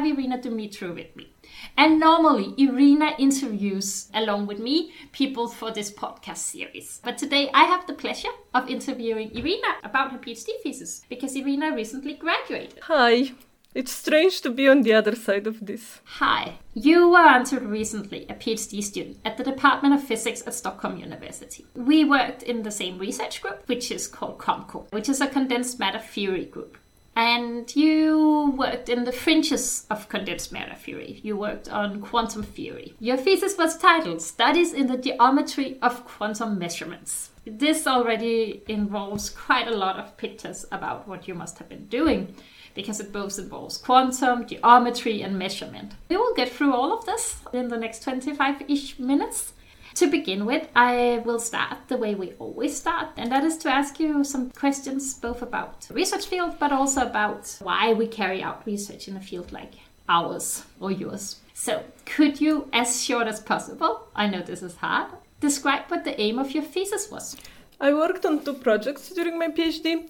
have Irina Dumitru with me. And normally, Irina interviews along with me people for this podcast series. But today, I have the pleasure of interviewing Irina about her PhD thesis, because Irina recently graduated. Hi. It's strange to be on the other side of this. Hi. You were until recently a PhD student at the Department of Physics at Stockholm University. We worked in the same research group, which is called COMCO, which is a condensed matter theory group. And you worked in the fringes of condensed matter theory. You worked on quantum theory. Your thesis was titled Studies in the Geometry of Quantum Measurements. This already involves quite a lot of pictures about what you must have been doing, because it both involves quantum, geometry, and measurement. We will get through all of this in the next 25-ish minutes. To begin with, I will start the way we always start, and that is to ask you some questions both about the research field, but also about why we carry out research in a field like ours or yours. So could you, as short as possible, I know this is hard, describe what the aim of your thesis was? I worked on two projects during my PhD.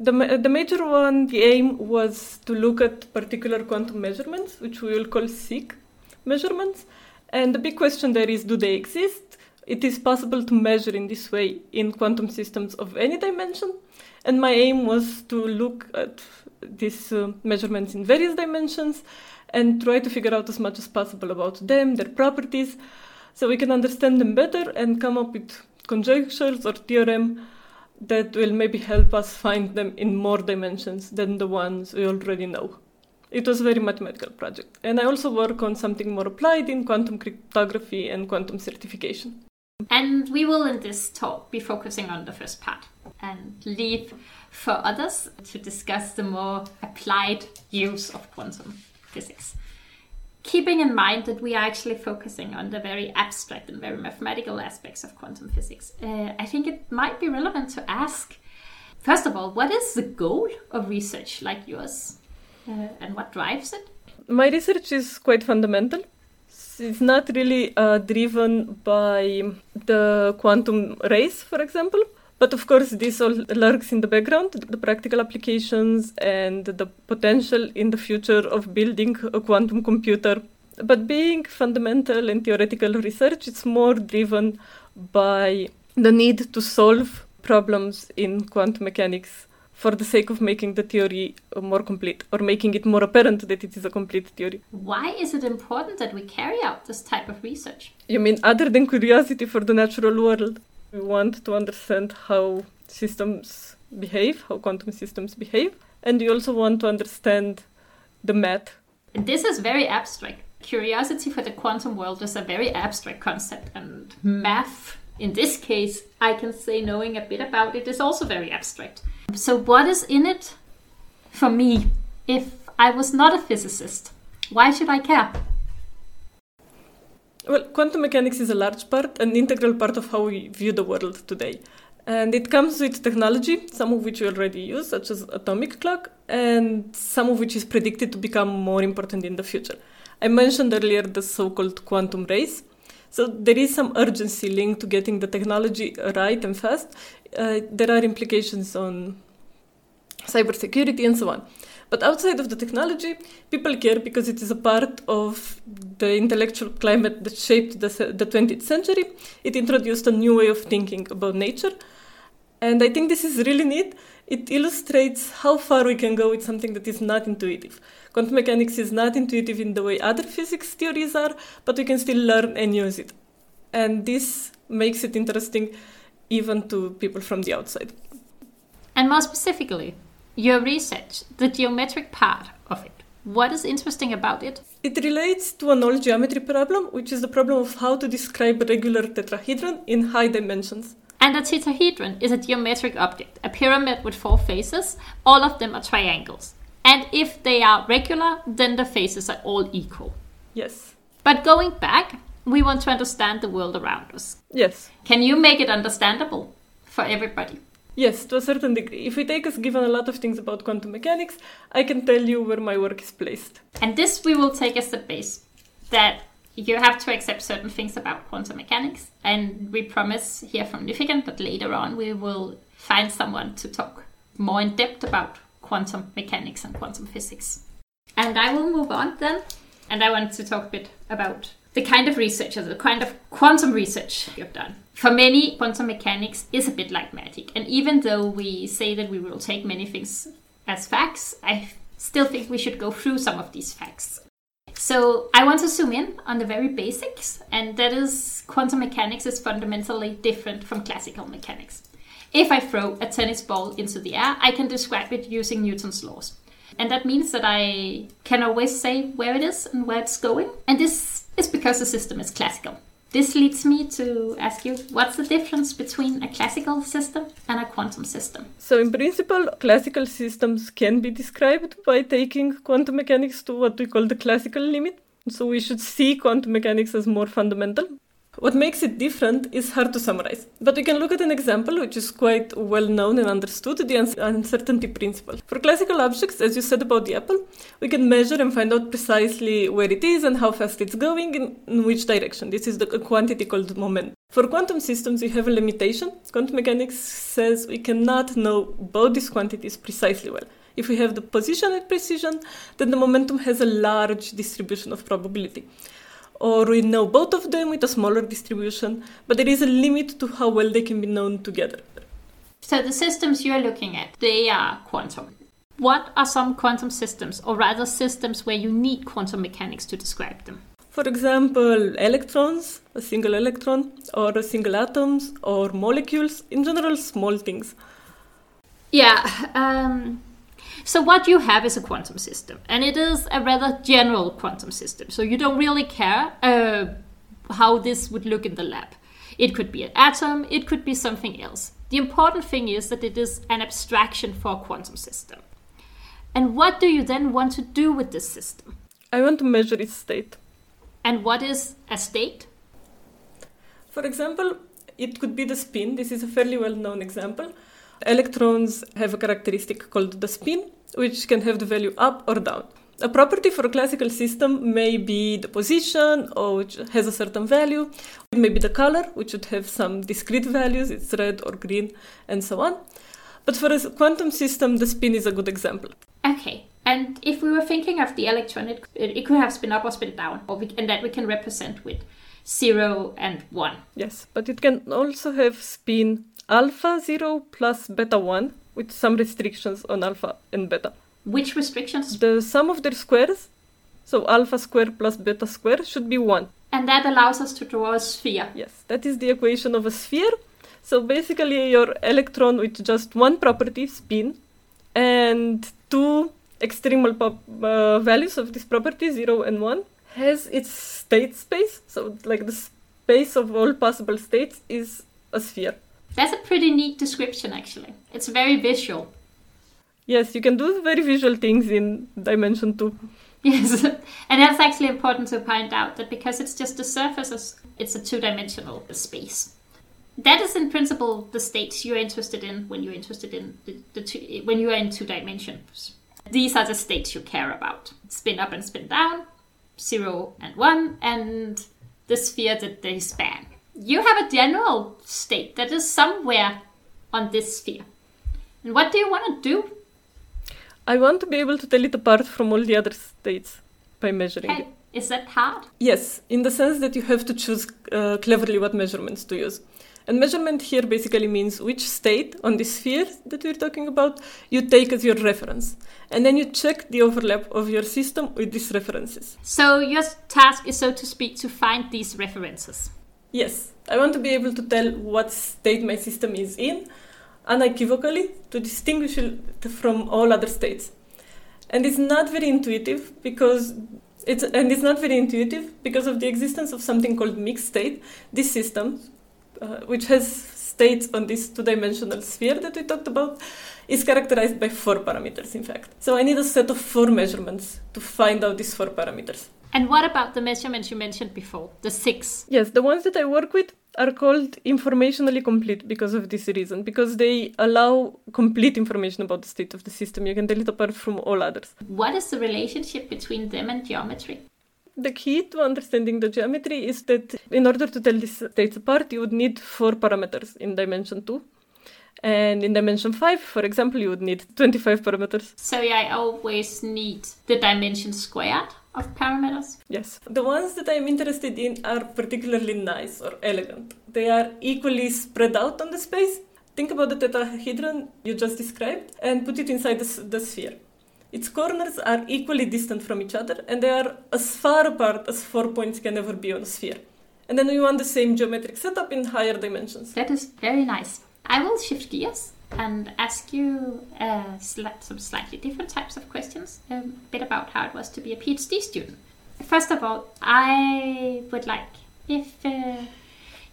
The major one, the aim was to look at particular quantum measurements, which we will call SIC measurements. And the big question there is, do they exist? It is possible to measure in this way in quantum systems of any dimension. And my aim was to look at these measurements in various dimensions and try to figure out as much as possible about them, their properties, so we can understand them better and come up with conjectures or theorems that will maybe help us find them in more dimensions than the ones we already know. It was a very mathematical project. And I also work on something more applied in quantum cryptography and quantum certification. And we will, in this talk, be focusing on the first part and leave for others to discuss the more applied use of quantum physics. Keeping in mind that we are actually focusing on the very abstract and very mathematical aspects of quantum physics, I think it might be relevant to ask, first of all, what is the goal of research like yours and what drives it? My research is quite fundamental. It's not really driven by the quantum race, for example. But of course, this all lurks in the background, the practical applications and the potential in the future of building a quantum computer. But being fundamental and theoretical research, it's more driven by the need to solve problems in quantum mechanics for the sake of making the theory more complete or making it more apparent that it is a complete theory. Why is it important that we carry out this type of research? You mean other than curiosity for the natural world? We want to understand how systems behave, how quantum systems behave, and we also want to understand the math. This is very abstract. Curiosity for the quantum world is a very abstract concept, and math, in this case, I can say knowing a bit about it, is also very abstract. So what is in it for me? If I was not a physicist, why should I care? Well, quantum mechanics is a large part, an integral part of how we view the world today. And it comes with technology, some of which we already use, such as atomic clock, and some of which is predicted to become more important in the future. I mentioned earlier the so-called quantum race. So there is some urgency linked to getting the technology right and fast. There are implications on cybersecurity and so on. But outside of the technology, people care because it is a part of the intellectual climate that shaped the 20th century. It introduced a new way of thinking about nature. And I think this is really neat. It illustrates how far we can go with something that is not intuitive. Quantum mechanics is not intuitive in the way other physics theories are, but we can still learn and use it. And this makes it interesting even to people from the outside. And more specifically, your research, the geometric part of it, what is interesting about it? It relates to an old geometry problem, which is the problem of how to describe a regular tetrahedron in high dimensions. And a tetrahedron is a geometric object, a pyramid with four faces. All of them are triangles. And if they are regular, then the faces are all equal. Yes. But going back, we want to understand the world around us. Yes. Can you make it understandable for everybody? Yes, to a certain degree. If we take as given a lot of things about quantum mechanics, I can tell you where my work is placed. And this we will take as the base, that you have to accept certain things about quantum mechanics. And we promise here from NYFIKEN that later on we will find someone to talk more in depth about quantum mechanics and quantum physics. And I will move on then. And I want to talk a bit about the kind of research, or the kind of quantum research you've done. For many, quantum mechanics is a bit like magic. And even though we say that we will take many things as facts, I still think we should go through some of these facts. So I want to zoom in on the very basics, and that is quantum mechanics is fundamentally different from classical mechanics. If I throw a tennis ball into the air, I can describe it using Newton's laws. And that means that I can always say where it is and where it's going. And this is because the system is classical. This leads me to ask you, what's the difference between a classical system and a quantum system? So in principle, classical systems can be described by taking quantum mechanics to what we call the classical limit. So we should see quantum mechanics as more fundamental. What makes it different is hard to summarize. But we can look at an example which is quite well known and understood, the uncertainty principle. For classical objects, as you said about the apple, we can measure and find out precisely where it is and how fast it's going and in which direction. This is a quantity called moment. For quantum systems, we have a limitation. Quantum mechanics says we cannot know both these quantities precisely well. If we have the position at precision, then the momentum has a large distribution of probability. Or we know both of them with a smaller distribution, but there is a limit to how well they can be known together. So the systems you're looking at, they are quantum. What are some quantum systems, or rather systems where you need quantum mechanics to describe them? For example, electrons, a single electron, or a single atoms, or molecules, in general, small things. So what you have is a quantum system, and it is a rather general quantum system. So you don't really care how this would look in the lab. It could be an atom, it could be something else. The important thing is that it is an abstraction for a quantum system. And what do you then want to do with this system? I want to measure its state. And what is a state? For example, it could be the spin. This is a fairly well-known example. Electrons have a characteristic called the spin, which can have the value up or down. A property for a classical system may be the position, or which has a certain value. It may be the color, which would have some discrete values. It's red or green, and so on. But for a quantum system, the spin is a good example. Okay, and if we were thinking of the electron, it could have spin up or spin down, and that we can represent with 0 and 1. Yes, but it can also have spin alpha 0 plus beta 1, with some restrictions on alpha and beta. Which restrictions? The sum of their squares, so alpha square plus beta square, should be 1. And that allows us to draw a sphere. Yes, that is the equation of a sphere. So basically your electron with just one property, spin, and two extremal values of this property, 0 and 1, has its state space. So like the space of all possible states is a sphere. That's a pretty neat description, actually. It's very visual. Yes, you can do very visual things in dimension 2. Yes, and that's actually important to point out, that because it's just the surfaces, it's a two-dimensional space. That is, in principle, the states you're interested in when you're interested in when you are in two dimensions. These are the states you care about. Spin up and spin down, 0 and 1, and the sphere that they span. You have a general state that is somewhere on this sphere. And what do you want to do? I want to be able to tell it apart from all the other states by measuring it. Is that hard? Yes, in the sense that you have to choose cleverly what measurements to use. And measurement here basically means which state on this sphere that we're talking about you take as your reference. And then you check the overlap of your system with these references. So your task is, so to speak, to find these references. Yes, I want to be able to tell what state my system is in, unequivocally, to distinguish it from all other states. And it's not very intuitive because of the existence of something called mixed state. This system, which has states on this two-dimensional sphere that we talked about, is characterized by 4 parameters, in fact. So I need a set of 4 measurements to find out these 4 parameters. And what about the measurements you mentioned before, the 6? Yes, the ones that I work with are called informationally complete because of this reason, because they allow complete information about the state of the system. You can tell it apart from all others. What is the relationship between them and geometry? The key to understanding the geometry is that in order to tell these states apart, you would need 4 parameters in dimension 2. And in dimension 5, for example, you would need 25 parameters. So I always need the dimension squared of parameters? Yes. The ones that I'm interested in are particularly nice or elegant. They are equally spread out on the space. Think about the tetrahedron you just described and put it inside the sphere. Its corners are equally distant from each other, and they are as far apart as 4 points can ever be on a sphere. And then we want the same geometric setup in higher dimensions. That is very nice. I will shift gears and ask you some slightly different types of questions, a bit about how it was to be a PhD student. First of all, I would like if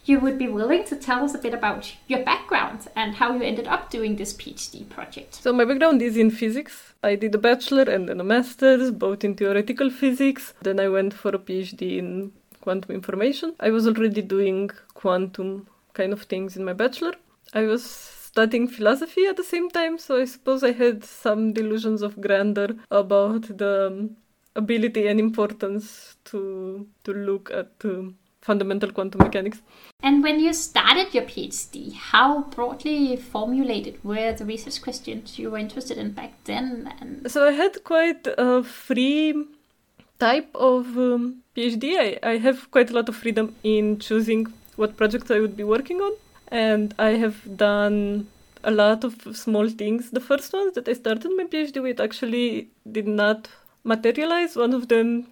you would be willing to tell us a bit about your background and how you ended up doing this PhD project. So my background is in physics. I did a bachelor and then a master's, both in theoretical physics. Then I went for a PhD in quantum information. I was already doing quantum kind of things in my bachelor. I was studying philosophy at the same time, so I suppose I had some delusions of grandeur about the ability and importance to look at fundamental quantum mechanics. And when you started your PhD, how broadly formulated were the research questions you were interested in back then? So I had quite a free type of PhD. I have quite a lot of freedom in choosing what projects I would be working on. And I have done a lot of small things. The first ones that I started my PhD with actually did not materialize. One of them,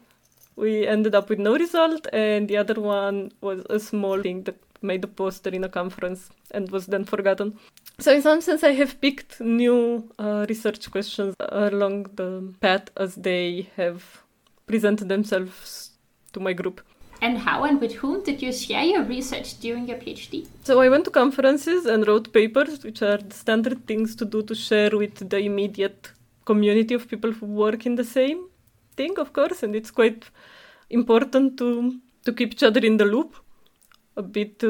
we ended up with no result. And the other one was a small thing that made a poster in a conference and was then forgotten. So in some sense, I have picked new research questions along the path as they have presented themselves to my group. And how and with whom did you share your research during your PhD? So I went to conferences and wrote papers, which are the standard things to do to share with the immediate community of people who work in the same thing, of course. And it's quite important to keep each other in the loop a bit.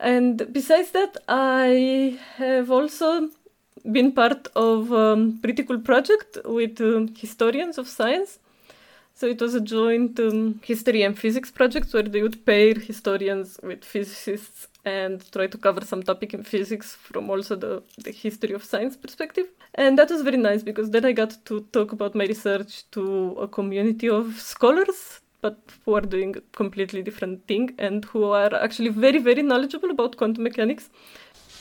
And besides that, I have also been part of a pretty cool project with historians of science. So it was a joint history and physics project where they would pair historians with physicists and try to cover some topic in physics from also the history of science perspective. And that was very nice because then I got to talk about my research to a community of scholars, but who are doing a completely different thing and who are actually very, very knowledgeable about quantum mechanics.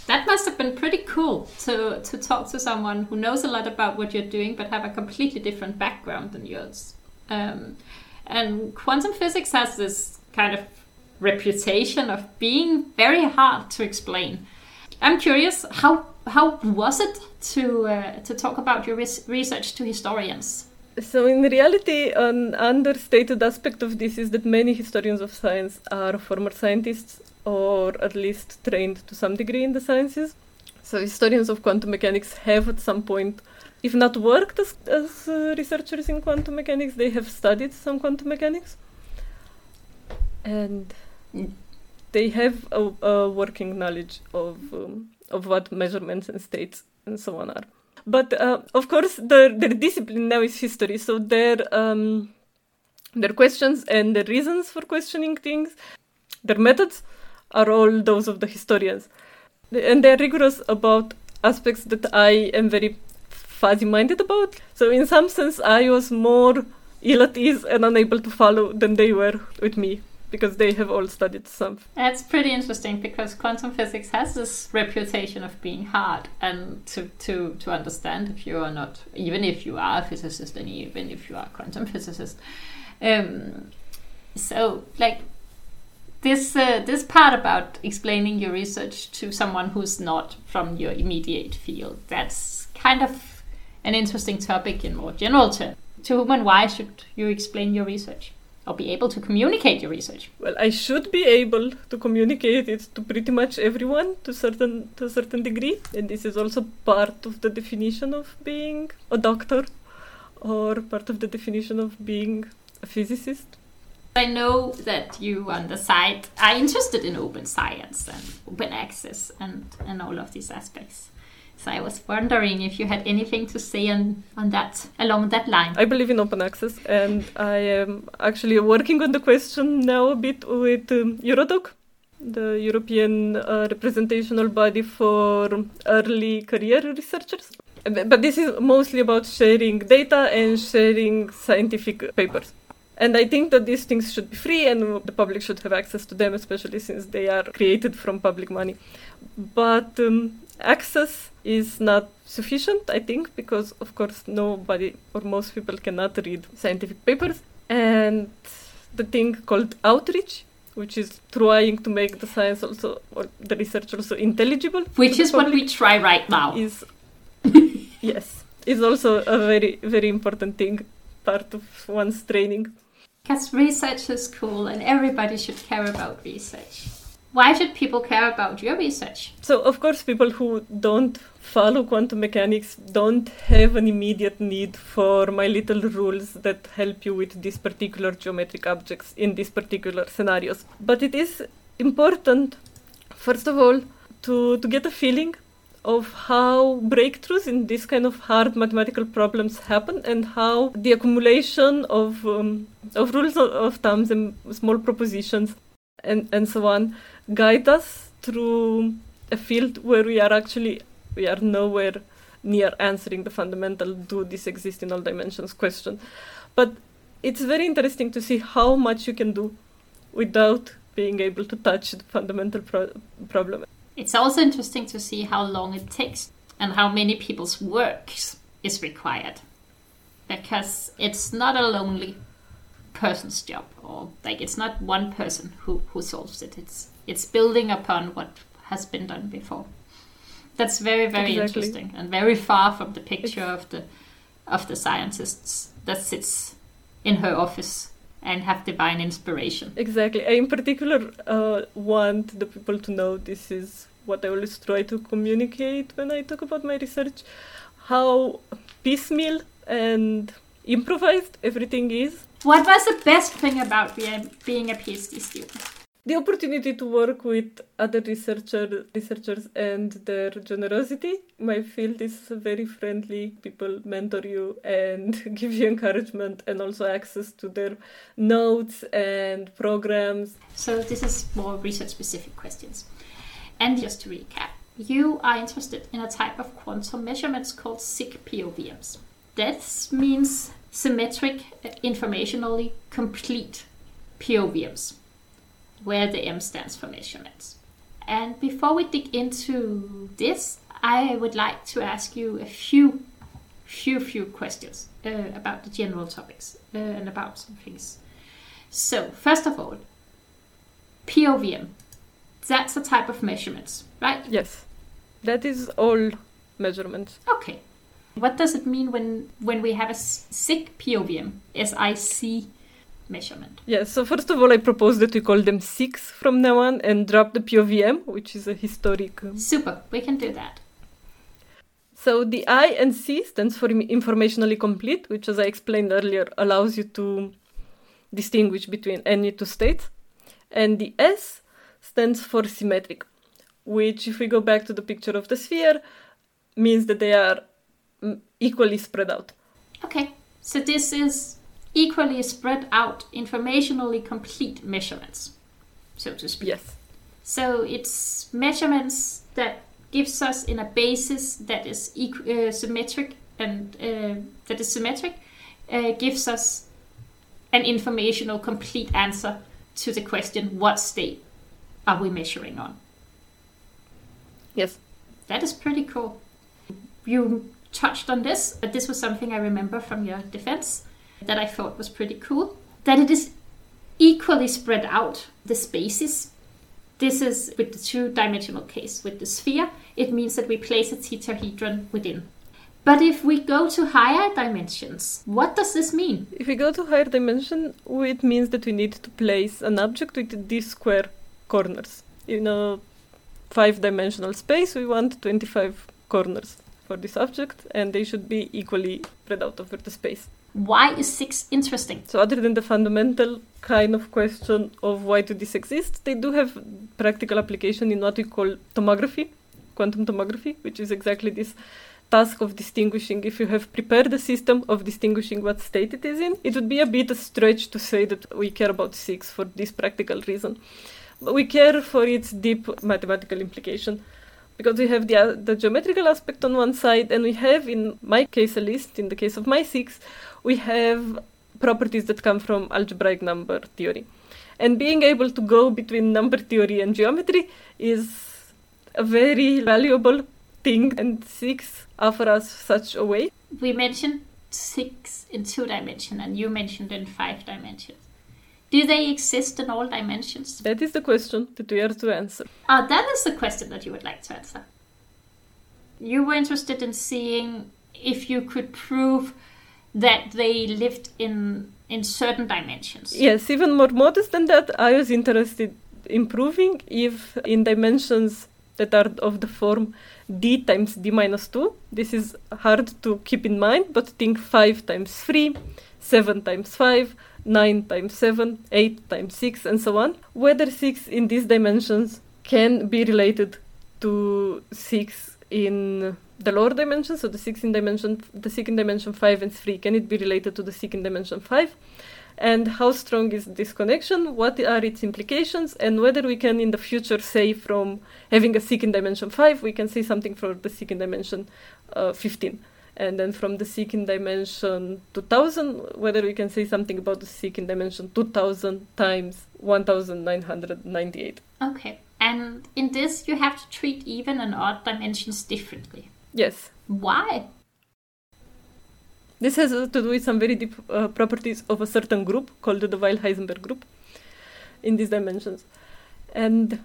That must have been pretty cool to talk to someone who knows a lot about what you're doing but have a completely different background than yours. And quantum physics has this kind of reputation of being very hard to explain. I'm curious, how was it to talk about your research to historians? So in reality, an understated aspect of this is that many historians of science are former scientists or at least trained to some degree in the sciences. So historians of quantum mechanics have at some point, if not worked as researchers in quantum mechanics, they have studied some quantum mechanics. And they have a working knowledge of what measurements and states and so on are. But of course, their discipline now is history. So their questions and the reasons for questioning things, their methods are all those of the historians. And they're rigorous about aspects that I am very fuzzy-minded about. So in some sense, I was more ill at ease and unable to follow than they were with me, because they have all studied some. That's pretty interesting, because quantum physics has this reputation of being hard and to understand if you are not, even if you are a physicist and even if you are a quantum physicist. This part about explaining your research to someone who's not from your immediate field, that's kind of an interesting topic in more general terms. To whom and why should you explain your research or be able to communicate your research? Well, I should be able to communicate it to pretty much everyone to a certain degree. And this is also part of the definition of being a doctor or part of the definition of being a physicist. I know that you on the side are interested in open science and open access and all of these aspects. So I was wondering if you had anything to say on that, along that line. I believe in open access, and I am actually working on the question now a bit with Eurodoc, the European representational body for early career researchers. But this is mostly about sharing data and sharing scientific papers. And I think that these things should be free and the public should have access to them, especially since they are created from public money. But access is not sufficient, I think, because, of course, nobody or most people cannot read scientific papers. And the thing called outreach, which is trying to make the science also, or the research also intelligible. Which is what we try right now. Yes, is also a very, very important thing, part of one's training. Because research is cool and everybody should care about research. Why should people care about your research? So, of course, people who don't follow quantum mechanics don't have an immediate need for my little rules that help you with these particular geometric objects in these particular scenarios. But it is important, first of all, to get a feeling of how breakthroughs in this kind of hard mathematical problems happen and how the accumulation of rules of thumbs and small propositions and so on guide us through a field where we are nowhere near answering the fundamental do this exist in all dimensions question. But it's very interesting to see how much you can do without being able to touch the fundamental problem. It's also interesting to see how long it takes and how many people's work is required, because it's not a lonely person's job, or like it's not one person who solves it. It's building upon what has been done before. That's very, very interesting and very far from the picture of the scientist that sits in her office and have divine inspiration. Exactly. I, in particular, want the people to know this is what I always try to communicate when I talk about my research, how piecemeal and improvised everything is. What was the best thing about being a PhD student? The opportunity to work with other researchers and their generosity. My field is very friendly. People mentor you and give you encouragement and also access to their notes and programs. So this is more research-specific questions. And just to recap, you are interested in a type of quantum measurements called SIC POVMs. That means symmetric, informationally complete POVMs, where the M stands for measurements. And before we dig into this, I would like to ask you a few questions about the general topics and about some things. So, first of all, POVM, that's a type of measurements, right? Yes, that is all measurements. Okay. What does it mean when we have a SIC POVM, SIC measurement? Yes, so first of all, I propose that we call them SICs from now on and drop the POVM, which is a historic... Super, we can do that. So the I and C stands for informationally complete, which, as I explained earlier, allows you to distinguish between any two states. And the S stands for symmetric, which, if we go back to the picture of the sphere, means that they are equally spread out. Okay, so this is equally spread out, informationally complete measurements, so to speak. Yes. So it's measurements that gives us in a basis that is symmetric and gives us an informational complete answer to the question, what state are we measuring on? Yes. That is pretty cool. You touched on this, but this was something I remember from your defense that I thought was pretty cool, that it is equally spread out, the spaces. This is with the two-dimensional case. With the sphere, it means that we place a tetrahedron within. But if we go to higher dimensions, what does this mean? If we go to higher dimension, it means that we need to place an object with these square corners. In a five-dimensional space, we want 25 corners for this object, and they should be equally spread out over the space. Why is SICs interesting? So other than the fundamental kind of question of why do this exist, they do have practical application in what we call tomography, quantum tomography, which is exactly this task of distinguishing. If you have prepared the system of distinguishing what state it is in, it would be a bit a stretch to say that we care about SICs for this practical reason. but we care for its deep mathematical implication, because we have the geometrical aspect on one side, and we have, in my case at least, in the case of my six, we have properties that come from algebraic number theory. And being able to go between number theory and geometry is a very valuable thing, and six offer us such a way. We mentioned six in 2 dimensions, and you mentioned in 5 dimensions. Do they exist in all dimensions? That is the question that we are to answer. Ah, that is the question that you would like to answer. You were interested in seeing if you could prove that they lived in certain dimensions. Yes, even more modest than that, I was interested in proving if in dimensions that are of the form d times d minus 2, this is hard to keep in mind, but think 5 times 3, 7 times 5, 9 times 7, 8 times 6, and so on, whether 6 in these dimensions can be related to 6 in the lower dimension, so the second dimension 5 and 3, can it be related to the second dimension 5? And how strong is this connection? What are its implications? And whether we can in the future say from having a second dimension 5, we can say something for the second dimension 15. And then from the second dimension 2000, whether we can say something about the second dimension 2000 times 1998. Okay. And in this, you have to treat even and odd dimensions differently. Yes. Why? This has to do with some very deep properties of a certain group called the Weyl Heisenberg group in these dimensions. And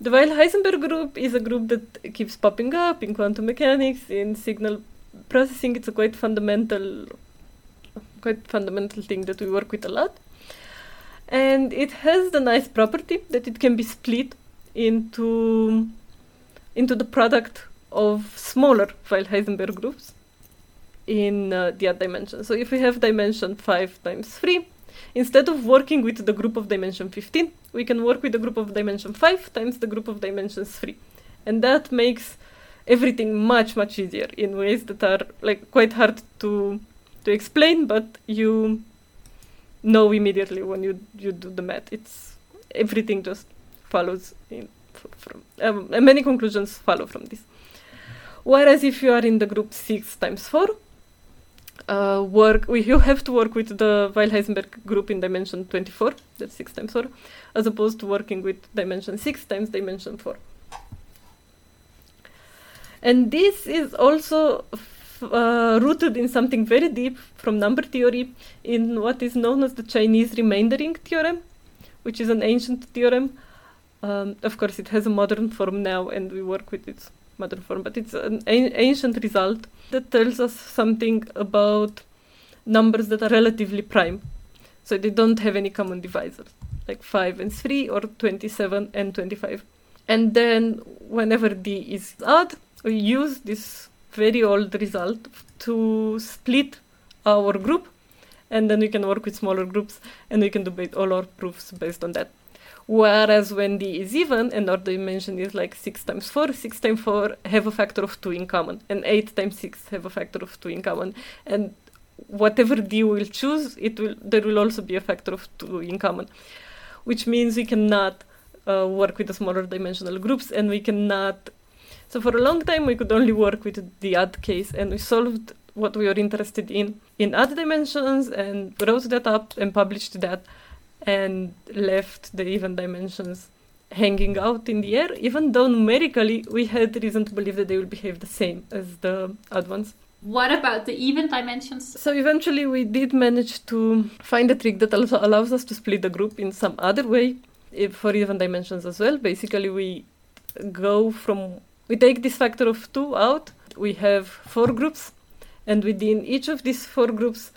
the Weyl Heisenberg group is a group that keeps popping up in quantum mechanics, in signal processing. It's a quite fundamental thing that we work with a lot. And it has the nice property that it can be split into the product of smaller Weyl Heisenberg groups in the other dimension. So if we have dimension 5 times 3, instead of working with the group of dimension 15, we can work with the group of dimension 5 times the group of dimensions 3. And that makes everything much, much easier in ways that are like quite hard to explain, but you know immediately when you do the math. Everything just follows and many conclusions follow from this. Whereas if you are in the group 6 times 4, you have to work with the Weyl Heisenberg group in dimension 24, that's 6 times 4, as opposed to working with dimension 6 times dimension 4. And this is also rooted in something very deep from number theory, in what is known as the Chinese remaindering theorem, which is an ancient theorem. Of course, it has a modern form now, and we work with its modern form, but it's an ancient result that tells us something about numbers that are relatively prime. So they don't have any common divisors, like 5 and 3 or 27 and 25. And then whenever d is odd, we use this very old result to split our group, and then we can work with smaller groups, and we can do all our proofs based on that. Whereas when d is even, and our dimension is like 6 times 4, 6 times 4 have a factor of 2 in common, and 8 times 6 have a factor of 2 in common. And whatever d we will choose, there will also be a factor of 2 in common, which means we cannot work with the smaller dimensional groups, and we cannot... So for a long time, we could only work with the odd case, and we solved what we were interested in odd dimensions, and wrote that up and published that, and left the even dimensions hanging out in the air, even though numerically we had reason to believe that they will behave the same as the odd ones. What about the even dimensions? So eventually we did manage to find a trick that also allows us to split the group in some other way, for even dimensions as well. Basically, we take this factor of 2 out, we have 4 groups, and within each of these 4 groups,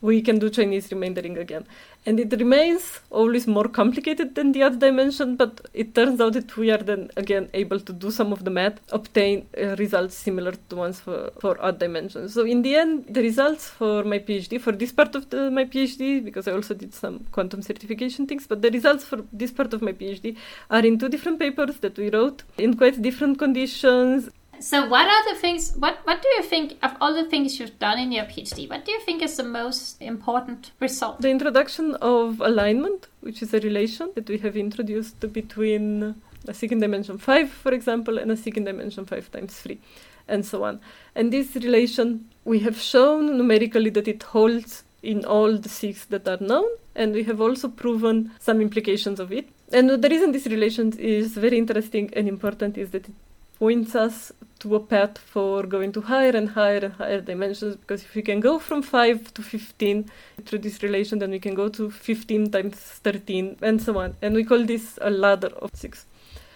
we can do Chinese remaindering again. And it remains always more complicated than the other dimension, but it turns out that we are then again able to do some of the math, obtain results similar to ones for odd dimensions. So in the end, the results for my PhD, for this part of my PhD, because I also did some quantum certification things, but the results for this part of my PhD are in 2 different papers that we wrote in quite different conditions. So what are the things, what do you think, of all the things you've done in your PhD, what do you think is the most important result? The introduction of alignment, which is a relation that we have introduced between a SIC in dimension 5, for example, and a SIC in dimension 5 times 3, and so on. And this relation, we have shown numerically that it holds in all the SICs that are known, and we have also proven some implications of it. And the reason this relation is very interesting and important is that it points us to a path for going to higher and higher and higher dimensions, because if we can go from 5 to 15 through this relation, then we can go to 15 times 13 and so on. And we call this a ladder of six.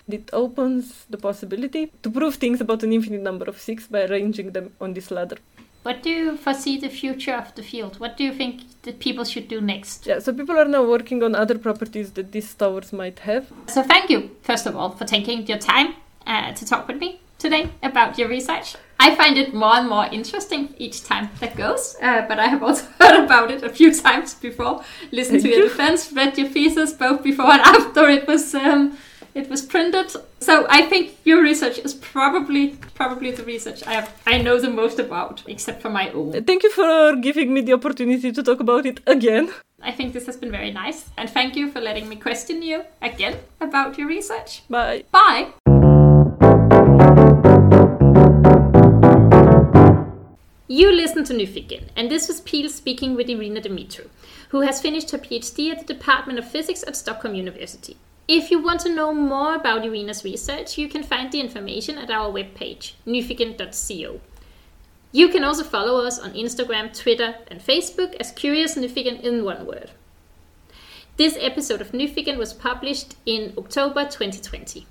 It opens the possibility to prove things about an infinite number of six by arranging them on this ladder. What do you foresee the future of the field? What do you think that people should do next? Yeah, so people are now working on other properties that these towers might have. So thank you, first of all, for taking your time to talk with me today about your research. I find it more and more interesting each time that goes, but I have also heard about it a few times before, listened to your defense, read your thesis both before and after it was printed. So I think your research is probably the research I know the most about, except for my own. Thank you for giving me the opportunity to talk about it again. I think this has been very nice, and thank you for letting me question you again about your research. Bye. Bye. You listened to NYFIKEN, and this was Peel speaking with Irina Dumitru, who has finished her PhD at the Department of Physics at Stockholm University. If you want to know more about Irina's research, you can find the information at our webpage, nyfiken.co. You can also follow us on Instagram, Twitter, and Facebook as Curious NYFIKEN in one word. This episode of NYFIKEN was published in October 2020.